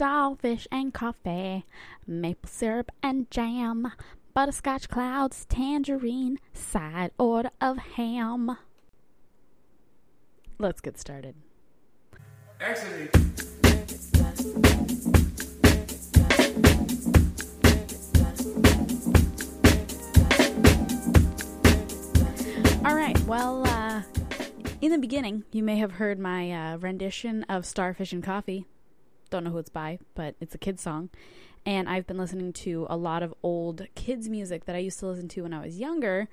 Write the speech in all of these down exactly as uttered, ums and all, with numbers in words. starfish and coffee, maple syrup and jam, butterscotch clouds, tangerine, side order of ham. Let's get started. Excellent. All right, well, uh, in the beginning, you may have heard my uh, rendition of Starfish and Coffee. Don't know who it's by, but it's a kid's song. And I've been listening to a lot of old kids' music that I used to listen to when I was younger,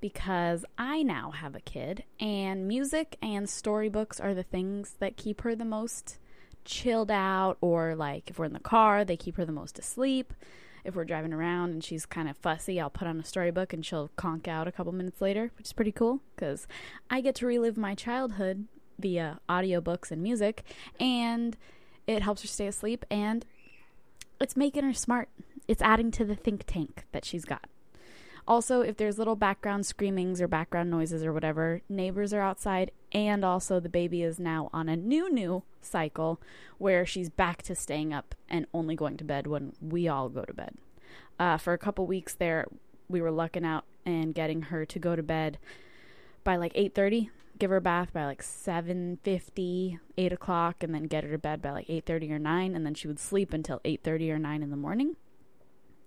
because I now have a kid, and music and storybooks are the things that keep her the most chilled out, or like if we're in the car, they keep her the most asleep. If we're driving around and she's kind of fussy, I'll put on a storybook and she'll conk out a couple minutes later, which is pretty cool because I get to relive my childhood via audiobooks and music, and it helps her stay asleep, and it's making her smart. It's adding to the think tank that she's got. Also, if there's little background screamings or background noises or whatever, neighbors are outside, and also the baby is now on a new, new cycle where she's back to staying up and only going to bed when we all go to bed. Uh, for a couple weeks there, we were lucking out and getting her to go to bed by like eight thirty, give her a bath by like seven fifty, eight o'clock, and then get her to bed by like eight thirty or nine, and then she would sleep until eight thirty or nine in the morning.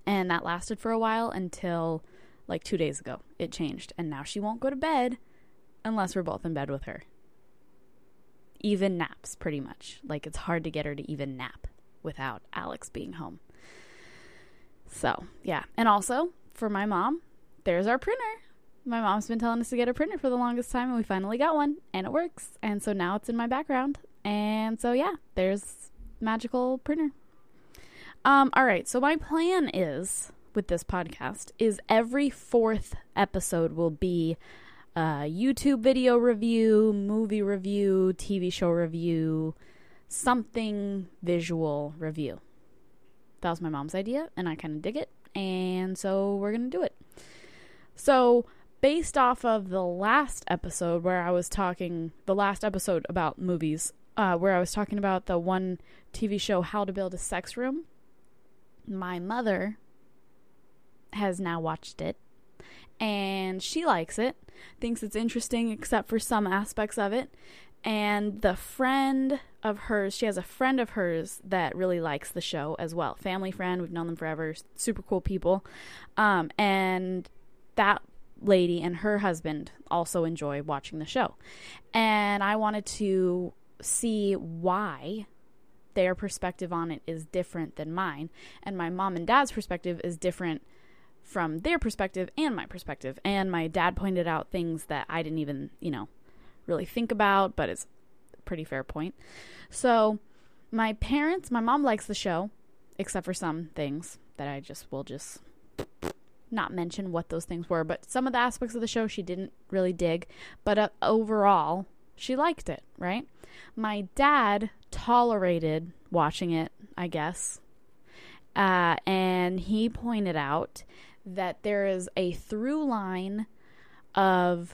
And that lasted for a while until like two days ago. It changed. And now she won't go to bed unless we're both in bed with her. Even naps, pretty much. Like, it's hard to get her to even nap without Alex being home. So, yeah. And also, for my mom, there's our printer. My mom's been telling us to get a printer for the longest time, and we finally got one. And it works. And so now it's in my background. And so, yeah, there's magical printer. Um, all right, so my plan is, with this podcast, is every fourth episode will be a YouTube video review, movie review, T V show review, something visual review. That was my mom's idea, and I kind of dig it, and so we're going to do it. So, based off of the last episode where I was talking, the last episode about movies, uh, where I was talking about the one T V show, How to Build a Sex Room, my mother has now watched it, and she likes it, thinks it's interesting except for some aspects of it, and the friend of hers, she has a friend of hers that really likes the show as well, family friend, we've known them forever, super cool people, um, and that lady and her husband also enjoy watching the show, and I wanted to see why their perspective on it is different than mine, and my mom and dad's perspective is different from their perspective and my perspective. And my dad pointed out things that I didn't even, you know, really think about, but it's a pretty fair point. So my parents, my mom likes the show, except for some things that I just will just not mention what those things were, but some of the aspects of the show she didn't really dig, but uh, overall she liked it, right? My dad tolerated watching it, I guess. Uh, and he pointed out that there is a through line of,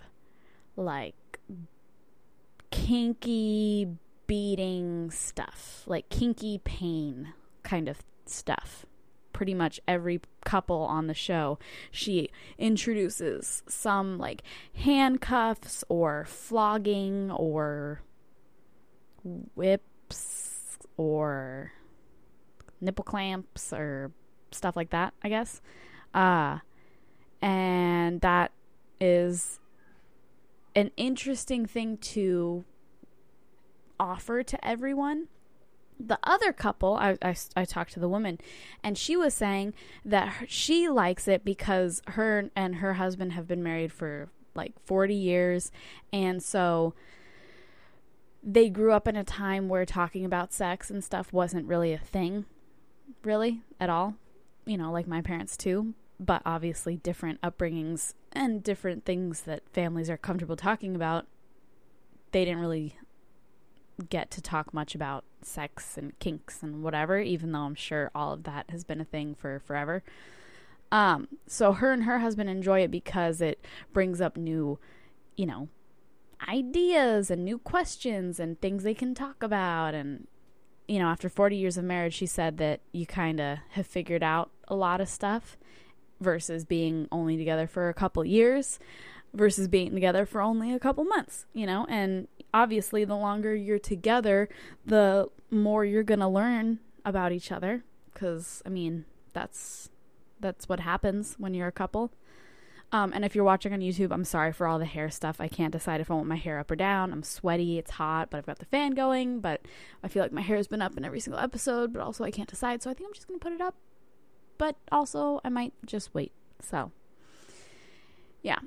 like, kinky beating stuff. Like, kinky pain kind of stuff. Pretty much every couple on the show, she introduces some, like, handcuffs or flogging or whips or nipple clamps or stuff like that, I guess. Uh, and that is an interesting thing to offer to everyone. The other couple, I, I, I talked to the woman, and she was saying that her, she likes it because her and her husband have been married for like forty years, and so they grew up in a time where talking about sex and stuff wasn't really a thing, really, at all. You know, like my parents too, but obviously different upbringings and different things that families are comfortable talking about. They didn't really get to talk much about sex and kinks and whatever, even though I'm sure all of that has been a thing for forever. Um, so her and her husband enjoy it because it brings up new, you know, ideas and new questions and things they can talk about, and you know, after forty years of marriage, she said that you kind of have figured out a lot of stuff versus being only together for a couple years versus being together for only a couple months, you know, and obviously the longer you're together, the more you're going to learn about each other. Because, I mean, that's that's what happens when you're a couple. Um, and if you're watching on YouTube, I'm sorry for all the hair stuff. I can't decide if I want my hair up or down. I'm sweaty. It's hot, but I've got the fan going. But I feel like my hair has been up in every single episode, but also I can't decide. So I think I'm just going to put it up. But also I might just wait. So, yeah.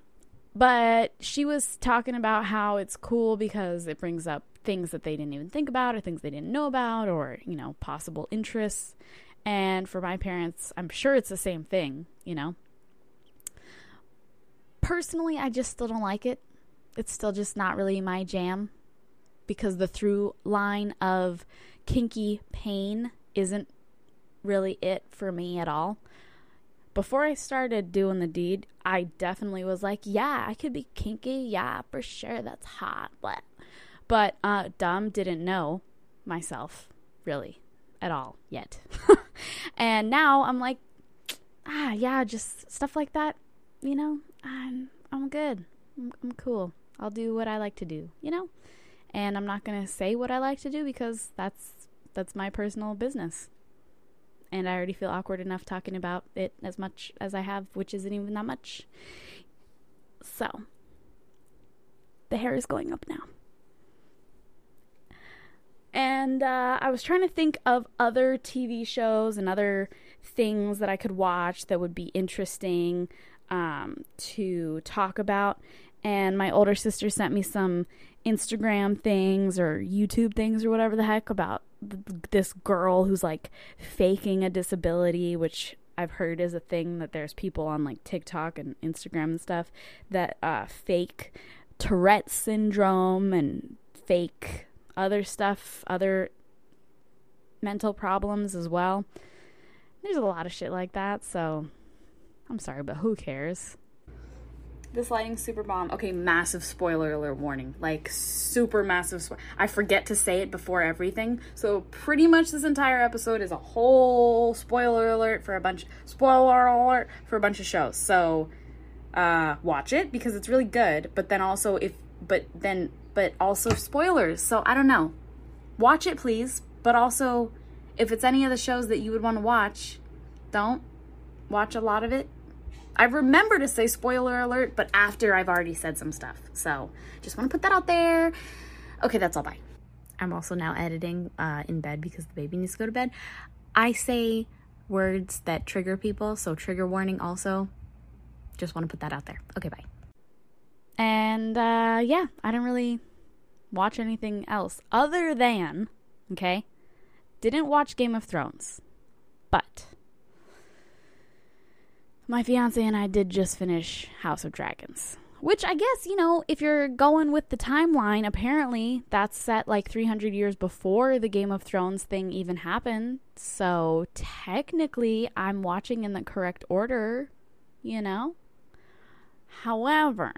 But she was talking about how it's cool because it brings up things that they didn't even think about or things they didn't know about or, you know, possible interests. And for my parents, I'm sure it's the same thing, you know. Personally, I just still don't like it. It's still just not really my jam because the through line of kinky pain isn't really it for me at all. Before I started doing the deed, I definitely was like, yeah, I could be kinky. Yeah, for sure. That's hot. But, but uh, dumb didn't know myself really at all yet. And now I'm like, ah, yeah, just stuff like that. You know, I'm I'm good. I'm, I'm cool. I'll do what I like to do, you know? And I'm not going to say what I like to do because that's that's my personal business. And I already feel awkward enough talking about it as much as I have, which isn't even that much. So, the hair is going up now. And uh, I was trying to think of other T V shows and other things that I could watch that would be interesting um, to talk about. And my older sister sent me some Instagram things or YouTube things or whatever the heck about th- this girl who's like faking a disability, which I've heard is a thing that there's people on like TikTok and Instagram and stuff that uh, fake Tourette syndrome and fake other stuff, other mental problems as well. There's a lot of shit like that, so I'm sorry, but who cares? This lighting's super bomb. Okay, massive spoiler alert warning. Like, super massive spo- I forget to say it before everything, so pretty much this entire episode is a whole spoiler alert for a bunch- Spoiler alert for a bunch of shows. So, uh, watch it, because it's really good, but then also if- But then- But also spoilers, so I don't know. Watch it, please, but also, if it's any of the shows that you would want to watch, don't watch a lot of it. I remember to say spoiler alert, but after I've already said some stuff. So just want to put that out there. Okay, that's all. Bye. I'm also now editing uh, in bed because the baby needs to go to bed. I say words that trigger people, so trigger warning also. Just want to put that out there. Okay, bye. And uh, yeah, I didn't really watch anything else other than, okay, didn't watch Game of Thrones, but my fiance and I did just finish House of Dragons, which I guess, you know, if you're going with the timeline, apparently that's set like three hundred years before the Game of Thrones thing even happened. So technically I'm watching in the correct order, you know. However,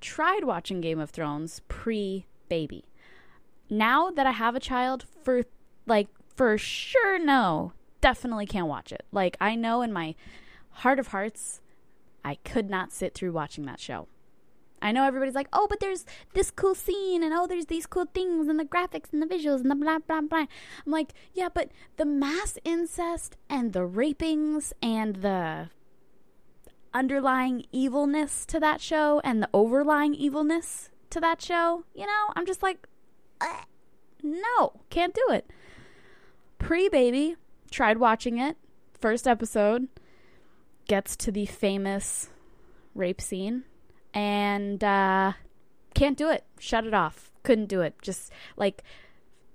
tried watching Game of Thrones pre-baby. Now that I have a child, for like for sure, no, definitely can't watch it. Like, I know in my heart of hearts, I could not sit through watching that show. I know everybody's like, oh, but there's this cool scene, and oh, there's these cool things, and the graphics, and the visuals, and the blah, blah, blah. I'm like, yeah, but the mass incest, and the rapings, and the underlying evilness to that show, and the overlying evilness to that show, you know, I'm just like, eh. No, can't do it. Pre-baby, tried watching it. First episode gets to the famous rape scene and uh, can't do it. Shut it off. Couldn't do it. Just like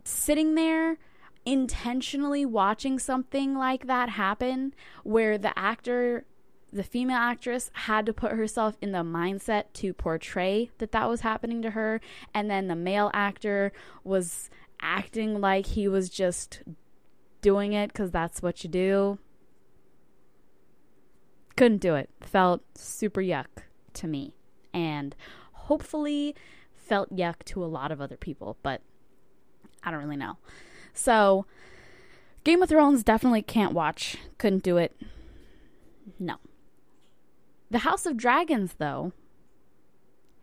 sitting there intentionally watching something like that happen where the actor, the female actress, had to put herself in the mindset to portray that that was happening to her. And then the male actor was acting like he was just doing it because that's what you do. Couldn't do it. Felt super yuck to me. And hopefully felt yuck to a lot of other people. But I don't really know. So Game of Thrones, definitely can't watch. Couldn't do it. No. The House of Dragons, though,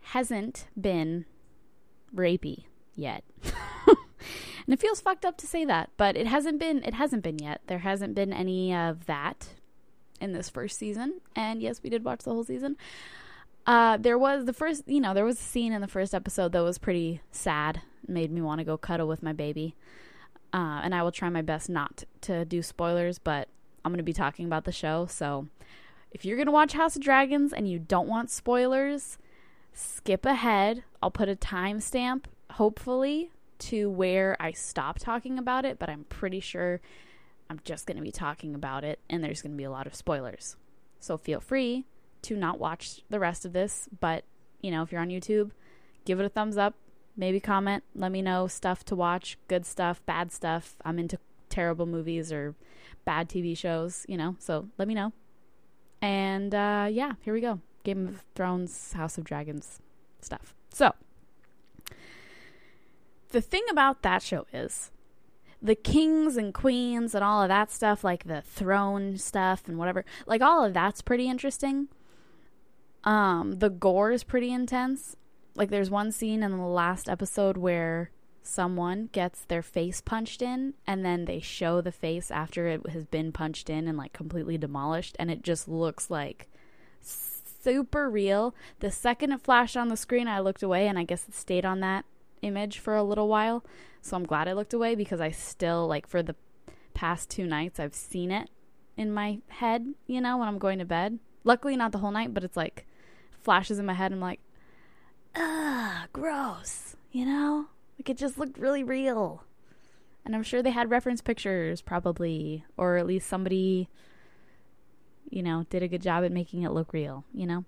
hasn't been rapey yet. And it feels fucked up to say that, but it hasn't been, it hasn't been yet. There hasn't been any of that in this first season. And yes, we did watch the whole season. Uh, there was the first, you know, there was a scene in the first episode that was pretty sad. It made me want to go cuddle with my baby. Uh, and I will try my best not to do spoilers, but I'm going to be talking about the show. So if you're going to watch House of Dragons and you don't want spoilers, skip ahead. I'll put a timestamp, hopefully, to where I stop talking about it, but I'm pretty sure I'm just going to be talking about it and there's going to be a lot of spoilers. So feel free to not watch the rest of this, but, you know, if you're on YouTube, give it a thumbs up, maybe comment, let me know stuff to watch, good stuff, bad stuff. I'm into terrible movies or bad T V shows, you know, so let me know. And uh, yeah, here we go. Game of Thrones, House of Dragons stuff. So, the thing about that show is the kings and queens and all of that stuff, like the throne stuff and whatever, like all of that's pretty interesting. Um, the gore is pretty intense. Like there's one scene in the last episode where someone gets their face punched in and then they show the face after it has been punched in and like completely demolished. And it just looks like super real. The second it flashed on the screen, I looked away, and I guess it stayed on that image for a little while, so I'm glad I looked away, because I still, like, for the past two nights I've seen it in my head, you know, when I'm going to bed. Luckily not the whole night, but it's like flashes in my head and I'm like, ugh, gross, you know, like it just looked really real. And I'm sure they had reference pictures probably, or at least somebody, you know, did a good job at making it look real, you know.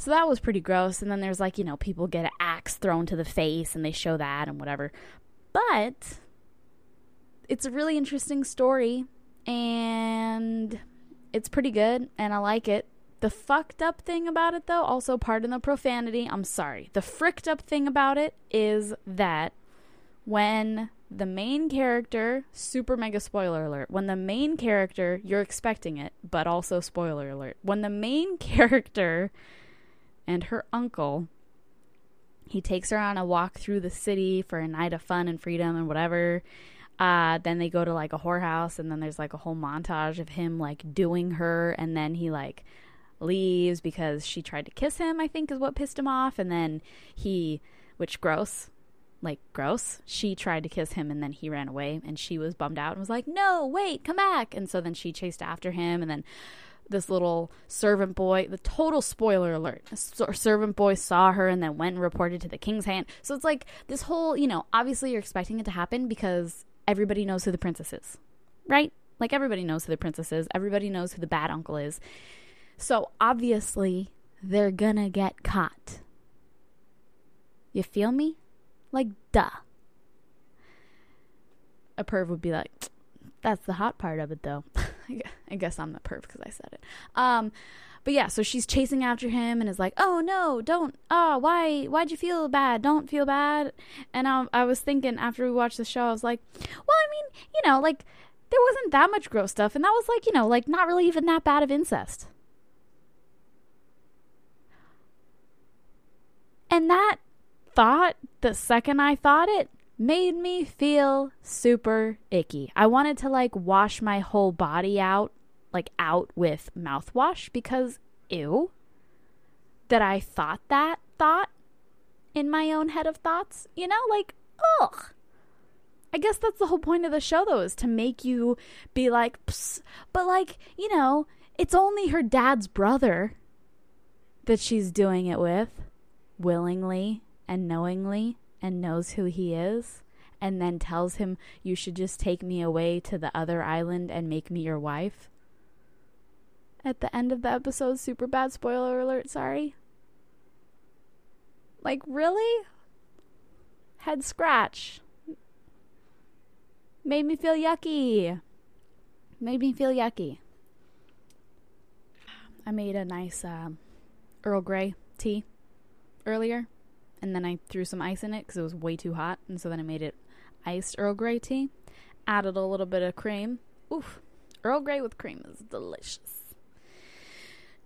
So that was pretty gross. And then there's like, you know, people get an axe thrown to the face and they show that and whatever. But it's a really interesting story and it's pretty good and I like it. The fucked up thing about it, though, also pardon the profanity, I'm sorry. The fricked up thing about it is that when the main character, super mega spoiler alert, when the main character, you're expecting it, but also spoiler alert, when the main character and her uncle, he takes her on a walk through the city for a night of fun and freedom and whatever. Uh, then they go to like a whorehouse, and then there's like a whole montage of him like doing her, and then he like leaves because she tried to kiss him, I think is what pissed him off. And then he, which gross, like gross, she tried to kiss him and then he ran away, and she was bummed out and was like, no, wait, come back. And so then she chased after him, and then this little servant boy, the total spoiler alert, a servant boy saw her and then went and reported to the king's hand. So it's like this whole, you know, obviously you're expecting it to happen because everybody knows who the princess is, right? Like everybody knows who the princess is. Everybody knows who the bad uncle is. So obviously they're gonna get caught. You feel me? Like, duh. A perv would be like, that's the hot part of it, though. I guess I'm the perv because I said it. Um, but yeah, so she's chasing after him and is like, oh, no, don't. Oh, why? Why'd you feel bad? Don't feel bad. And I, I was thinking after we watched the show, I was like, well, I mean, you know, like there wasn't that much gross stuff. And that was like, you know, like not really even that bad of incest. And that thought, the second I thought it, made me feel super icky. I wanted to like wash my whole body out, like out with mouthwash, because ew, that I thought that thought in my own head of thoughts, you know, like, ugh. I guess that's the whole point of the show, though, is to make you be like, psst, but like, you know, it's only her dad's brother that she's doing it with willingly and knowingly, and knows who he is, and then tells him, you should just take me away to the other island and make me your wife. At the end of the episode, super bad, spoiler alert, sorry. Like, really? Head scratch. Made me feel yucky. Made me feel yucky. I made a nice uh, Earl Grey tea earlier. And then I threw some ice in it because it was way too hot. And so then I made it iced Earl Grey tea. Added a little bit of cream. Oof. Earl Grey with cream is delicious.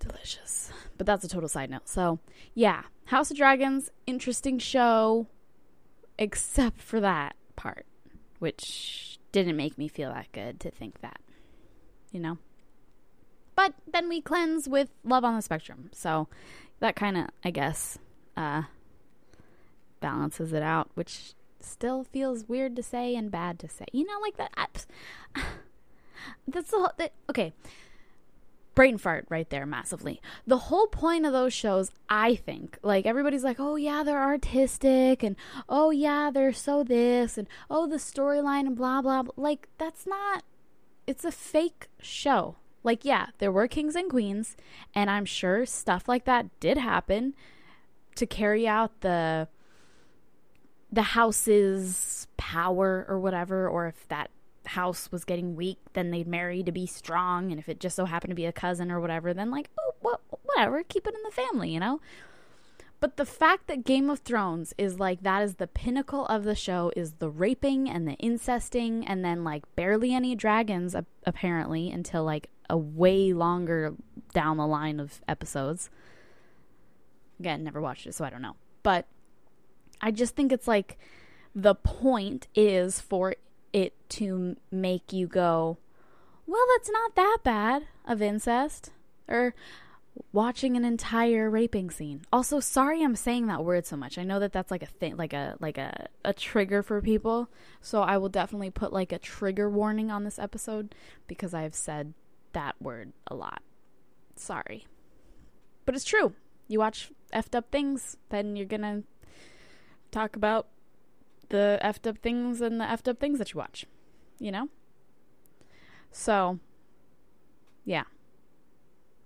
Delicious. But that's a total side note. So, yeah. House of Dragons, interesting show. Except for that part. Which didn't make me feel that good to think that. You know? But then we cleanse with Love on the Spectrum. So, that kind of, I guess, uh, balances it out. Which still feels weird to say and bad to say. You know, like that... I, That's the whole, that, okay, brain fart right there massively. The whole point of those shows, I think, like everybody's like, oh yeah, they're artistic and oh yeah, they're so this and oh, the storyline and blah, blah, blah. Like that's not, it's a fake show. Like, yeah, there were kings and queens and I'm sure stuff like that did happen to carry out the, the house's power or whatever, or if that house was getting weak, then they'd marry to be strong, and if it just so happened to be a cousin or whatever, then like, oh, well, whatever, keep it in the family, you know? But the fact that Game of Thrones is like, that is the pinnacle of the show, is the raping and the incesting, and then like barely any dragons, apparently, until like a way longer down the line of episodes. Again, never watched it, so I don't know. But I just think it's like, the point is for it to make you go, well, that's not that bad of incest, or watching an entire raping scene. Also, sorry I'm saying that word so much. I know that that's like a thing, like a like a, a trigger for people, so I will definitely put like a trigger warning on this episode because I've said that word a lot. Sorry. But it's true. You watch effed up things, then you're gonna talk about the effed up things and the effed up things that you watch, you know? So, yeah.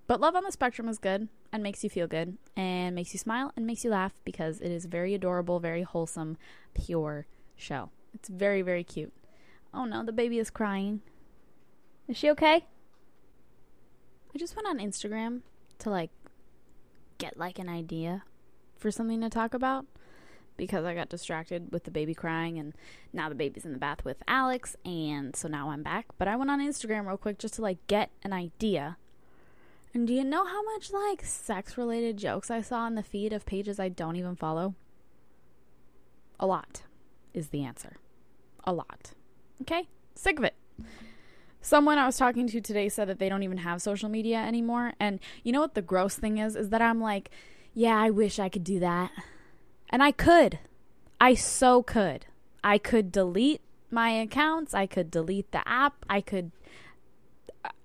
But Love on the Spectrum is good and makes you feel good and makes you smile and makes you laugh because it is a very adorable, very wholesome, pure show. It's very, very cute. Oh no, the baby is crying. Is she okay? I just went on Instagram to like get like an idea for something to talk about, because I got distracted with the baby crying, and now the baby's in the bath with Alex, and so now I'm back. But I went on Instagram real quick just to, like, get an idea. And do you know how much, like, sex-related jokes I saw in the feed of pages I don't even follow? A lot is the answer. A lot. Okay? Sick of it. Someone I was talking to today said that they don't even have social media anymore, and you know what the gross thing is? Is that I'm like, yeah, I wish I could do that. And I could. I so could. I could delete my accounts. I could delete the app. I could.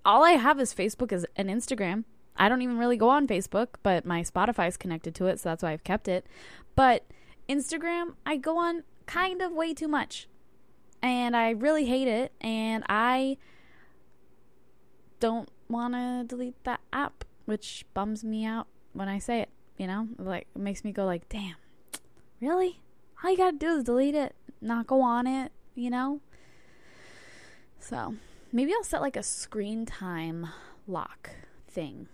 All I have is Facebook and Instagram. I don't even really go on Facebook, but my Spotify is connected to it, so that's why I've kept it. But Instagram, I go on kind of way too much. And I really hate it. And I don't want to delete that app, which bums me out when I say it. You know, like, it makes me go like, damn. Really? All you gotta do is delete it, not go on it, you know? So, maybe I'll set like a screen time lock thing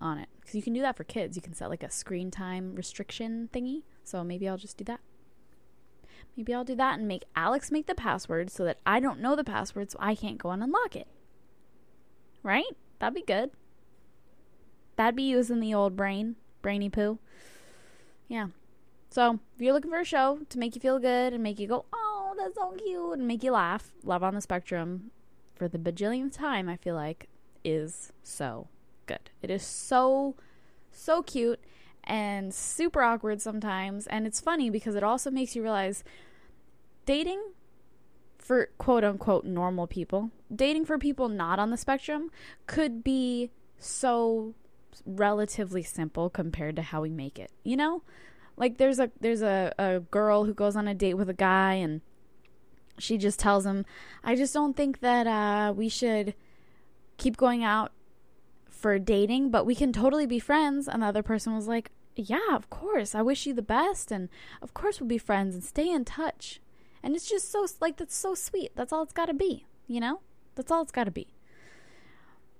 on it. Because you can do that for kids. You can set like a screen time restriction thingy. So maybe I'll just do that. Maybe I'll do that and make Alex make the password so that I don't know the password so I can't go and unlock it. Right? That'd be good. That'd be using the old brain. Brainy poo. Yeah. So, if you're looking for a show to make you feel good and make you go, oh, that's so cute, and make you laugh, Love on the Spectrum, for the bajillionth time, I feel like, is so good. It is so, so cute and super awkward sometimes. And it's funny because it also makes you realize dating for quote-unquote normal people, dating for people not on the spectrum could be so relatively simple compared to how we make it, you know? Like, there's a there's a, a girl who goes on a date with a guy, and she just tells him, I just don't think that uh, we should keep going out for dating, but we can totally be friends. And the other person was like, yeah, of course. I wish you the best, and of course we'll be friends and stay in touch. And it's just so, like, that's so sweet. That's all it's got to be, you know? That's all it's got to be.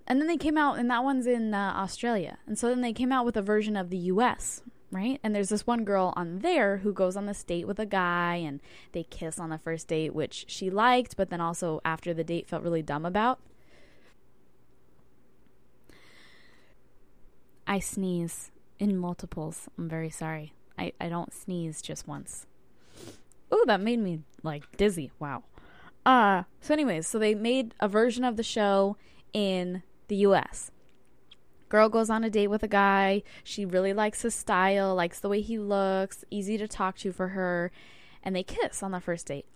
And then they came out, and that one's in uh, Australia. And so then they came out with a version of the U S, right? And there's this one girl on there who goes on this date with a guy and they kiss on the first date, which she liked, but then also after the date felt really dumb about. I sneeze in multiples. I'm very sorry. I, I don't sneeze just once. Oh, that made me like dizzy. Wow. Uh, so anyways, so they made a version of the show in the U S Girl goes on a date with a guy. She really likes his style, likes the way he looks, easy to talk to for her. And they kiss on the first date.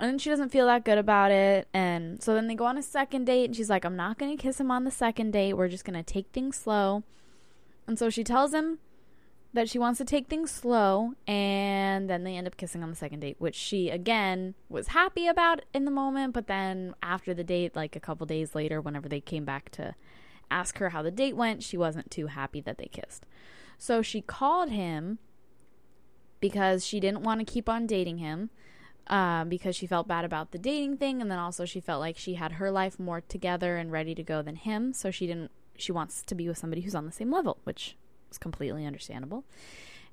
And then she doesn't feel that good about it. And so then they go on a second date and she's like, I'm not going to kiss him on the second date. We're just going to take things slow. And so she tells him that she wants to take things slow, and then they end up kissing on the second date, which she, again, was happy about in the moment, but then after the date, like a couple days later, whenever they came back to ask her how the date went, she wasn't too happy that they kissed. So she called him because she didn't want to keep on dating him, uh, because she felt bad about the dating thing, and then also she felt like she had her life more together and ready to go than him, so she didn't. She wants to be with somebody who's on the same level, which completely understandable.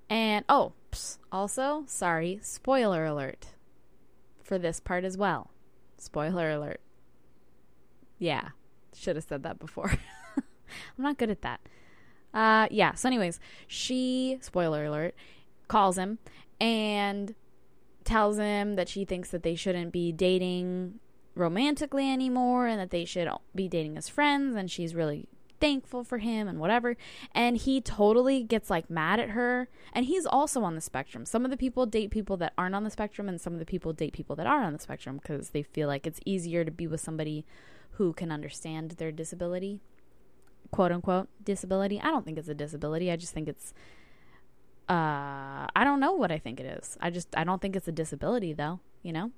And oh, psst, also, sorry, spoiler alert for this part as well. Spoiler alert. Yeah, should have said that before. I'm not good at that. Uh, yeah, so anyways, she, spoiler alert, calls him and tells him that she thinks that they shouldn't be dating romantically anymore and that they should be dating as friends, and she's really thankful for him and whatever. And he totally gets like mad at her, and he's also on the spectrum. Some of the people date people that aren't on the spectrum, and some of the people date people that are on the spectrum because they feel like it's easier to be with somebody who can understand their disability, quote unquote disability. I don't think it's a disability. I just think it's uh I don't know what I think it is. I just I don't think it's a disability though, you know.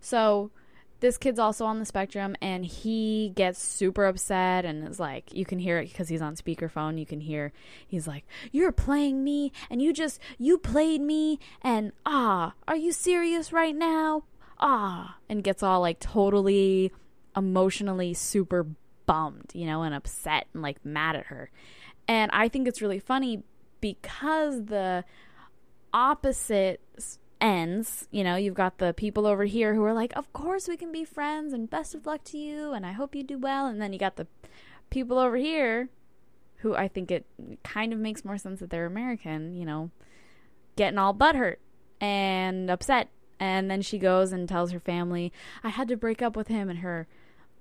So this kid's also on the spectrum, and he gets super upset and is like, you can hear it because he's on speakerphone. You can hear, he's like, you're playing me, and you just, you played me, and ah, are you serious right now? Ah, and gets all like totally emotionally super bummed, you know, and upset and like mad at her. And I think it's really funny because the opposite ends, you know, you've got the people over here who are like, of course we can be friends and best of luck to you and I hope you do well, and then you got the people over here who, I think it kind of makes more sense that they're American, you know, getting all butthurt and upset. And then she goes and tells her family, I had to break up with him, and her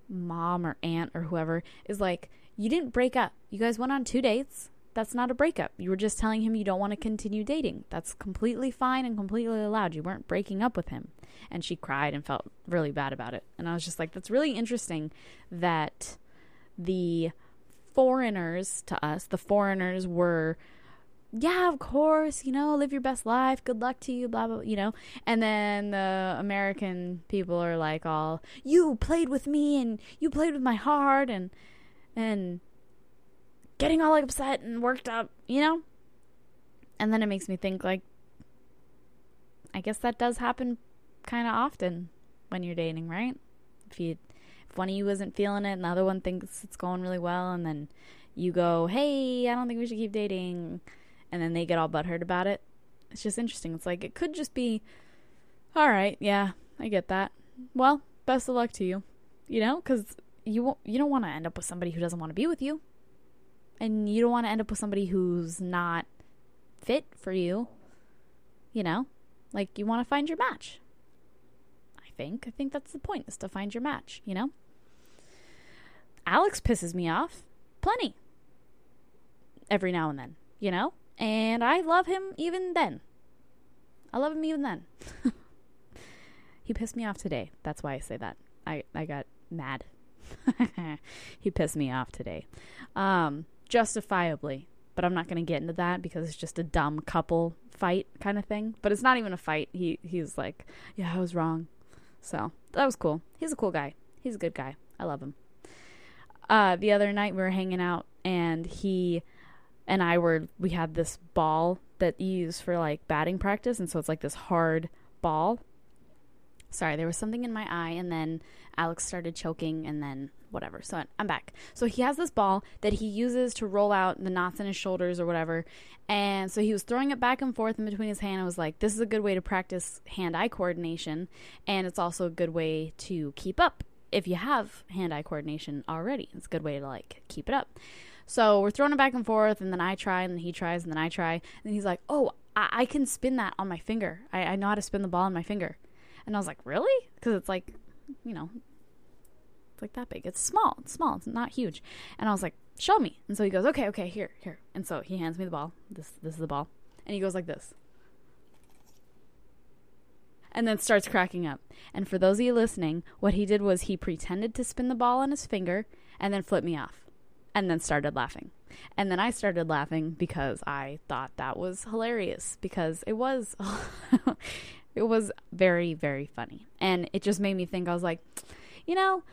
mom or aunt or whoever is like, you didn't break up, you guys went on two dates. That's not a breakup. You were just telling him you don't want to continue dating. That's completely fine and completely allowed. You weren't breaking up with him. And she cried and felt really bad about it. And I was just like, that's really interesting that the foreigners to us, the foreigners were, yeah, of course, you know, live your best life. Good luck to you, blah, blah, you know. And then the American people are like all, you played with me and you played with my heart and, and, getting all like, upset and worked up, you know? And then it makes me think, like, I guess that does happen kind of often when you're dating, right? If you, if one of you isn't feeling it and the other one thinks it's going really well, and then you go, hey, I don't think we should keep dating, and then they get all butthurt about it. It's just interesting. It's like, it could just be, all right, yeah, I get that. Well, best of luck to you, you know? Because you won't, you don't want to end up with somebody who doesn't want to be with you. And you don't want to end up with somebody who's not fit for you, you know? Like, you want to find your match, I think. I think that's the point, is to find your match, you know? Alex pisses me off plenty every now and then, you know? And I love him even then. I love him even then. He pissed me off today. That's why I say that. I, I got mad. He pissed me off today. Um... Justifiably, but I'm not going to get into that because it's just a dumb couple fight kind of thing. But it's not even a fight. He he's like, yeah, I was wrong. So that was cool. He's a cool guy. He's a good guy. I love him. Uh, the other night we were hanging out, and he and I were we had this ball that you use for like batting practice, and so it's like this hard ball, Sorry, there was something in my eye, and then Alex started choking, and then whatever. So I'm back. So he has this ball that he uses to roll out the knots in his shoulders or whatever. And so he was throwing it back and forth in between his hand. I was like, this is a good way to practice hand-eye coordination. And it's also a good way to keep up if you have hand-eye coordination already. It's a good way to, like, keep it up. So we're throwing it back and forth, and then I try, and then he tries, and then I try. And then he's like, oh, I, I can spin that on my finger. I-, I know how to spin the ball on my finger. And I was like, really? Because it's like, you know, it's like that big. It's small. It's small. It's not huge. And I was like, show me. And so he goes, okay, okay, here, here. And so he hands me the ball. This, this is the ball. And he goes like this. And then starts cracking up. And for those of you listening, what he did was he pretended to spin the ball on his finger and then flipped me off. And then started laughing. And then I started laughing because I thought that was hilarious. Because it was... It was very, very funny. And it just made me think. I was like, you know,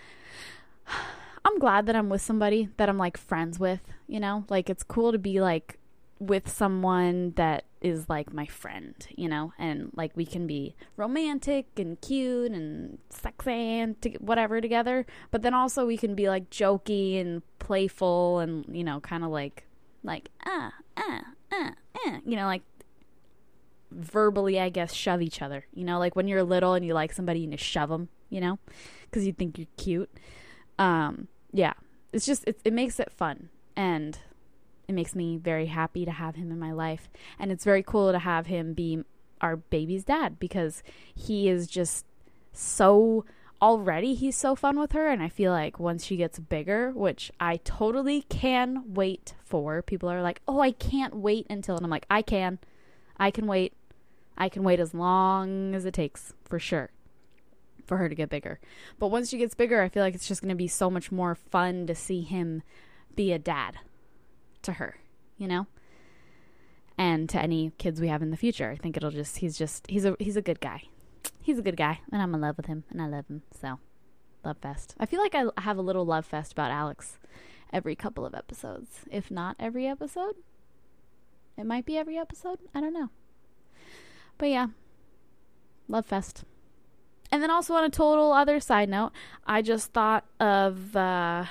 I'm glad that I'm with somebody that I'm, like, friends with, you know? Like, it's cool to be, like, with someone that is, like, my friend, you know? And, like, we can be romantic and cute and sexy and t- whatever together. But then also we can be, like, jokey and playful and, you know, kind of like, like, ah, ah, ah, ah, you know, like, verbally, I guess, shove each other, you know, like when you're little and you like somebody and you shove them, you know, because you think you're cute. Um, yeah, it's just, it, it makes it fun, and it makes me very happy to have him in my life. And it's very cool to have him be our baby's dad, because he is just so, already he's so fun with her. And I feel like once she gets bigger, which I totally can wait for, people are like, oh, I can't wait until, and I'm like, I can. I can wait. I can wait as long as it takes, for sure, for her to get bigger. But once she gets bigger, I feel like it's just going to be so much more fun to see him be a dad to her, you know? And to any kids we have in the future. I think it'll just, he's just, he's a, he's a good guy. He's a good guy, and I'm in love with him, and I love him, so love fest. I feel like I have a little love fest about Alex every couple of episodes, if not every episode. It might be every episode. I don't know. But yeah. Love fest. And then also on a total other side note, I just thought of uh,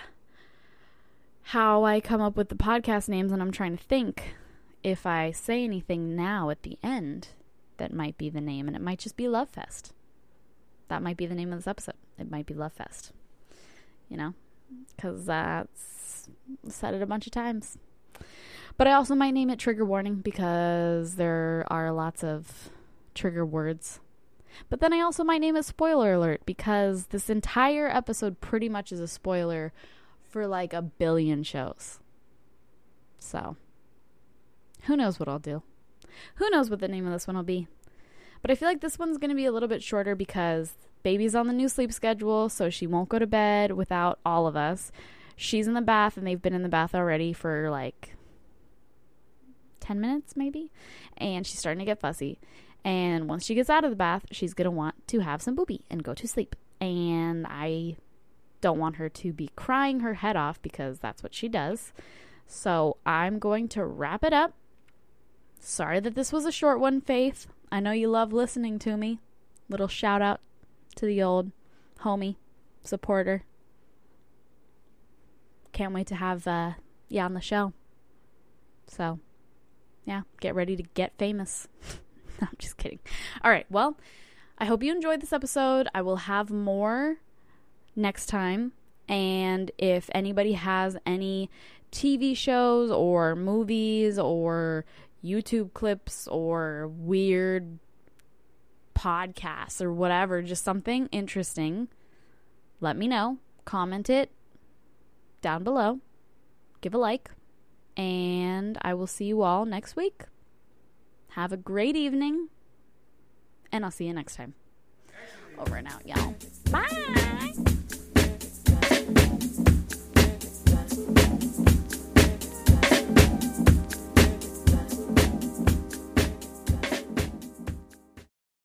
how I come up with the podcast names, and I'm trying to think if I say anything now at the end that might be the name, and it might just be Love Fest. That might be the name of this episode. It might be Love Fest. You know? Because that's uh, said it a bunch of times. But I also might name it Trigger Warning, because there are lots of trigger words. But then I also might name it Spoiler Alert, because this entire episode pretty much is a spoiler for like a billion shows. So, who knows what I'll do? Who knows what the name of this one will be? But I feel like this one's going to be a little bit shorter, because baby's on the new sleep schedule, so she won't go to bed without all of us. She's in the bath, and they've been in the bath already for like... ten minutes maybe, and she's starting to get fussy, and once she gets out of the bath, she's gonna want to have some boobie and go to sleep, and I don't want her to be crying her head off, because that's what she does. So I'm going to wrap it up. Sorry that this was a short one, Faith. I know you love listening to me. Little shout out to the old homie supporter. Can't wait to have uh, you on the show. So yeah, get ready to get famous. No, I'm just kidding. All right, well, I hope you enjoyed this episode. I will have more next time. And if anybody has any T V shows or movies or YouTube clips or weird podcasts or whatever, just something interesting, let me know. Comment it down below. Give a like. And I will see you all next week. Have a great evening. And I'll see you next time. Over and out, y'all. Bye!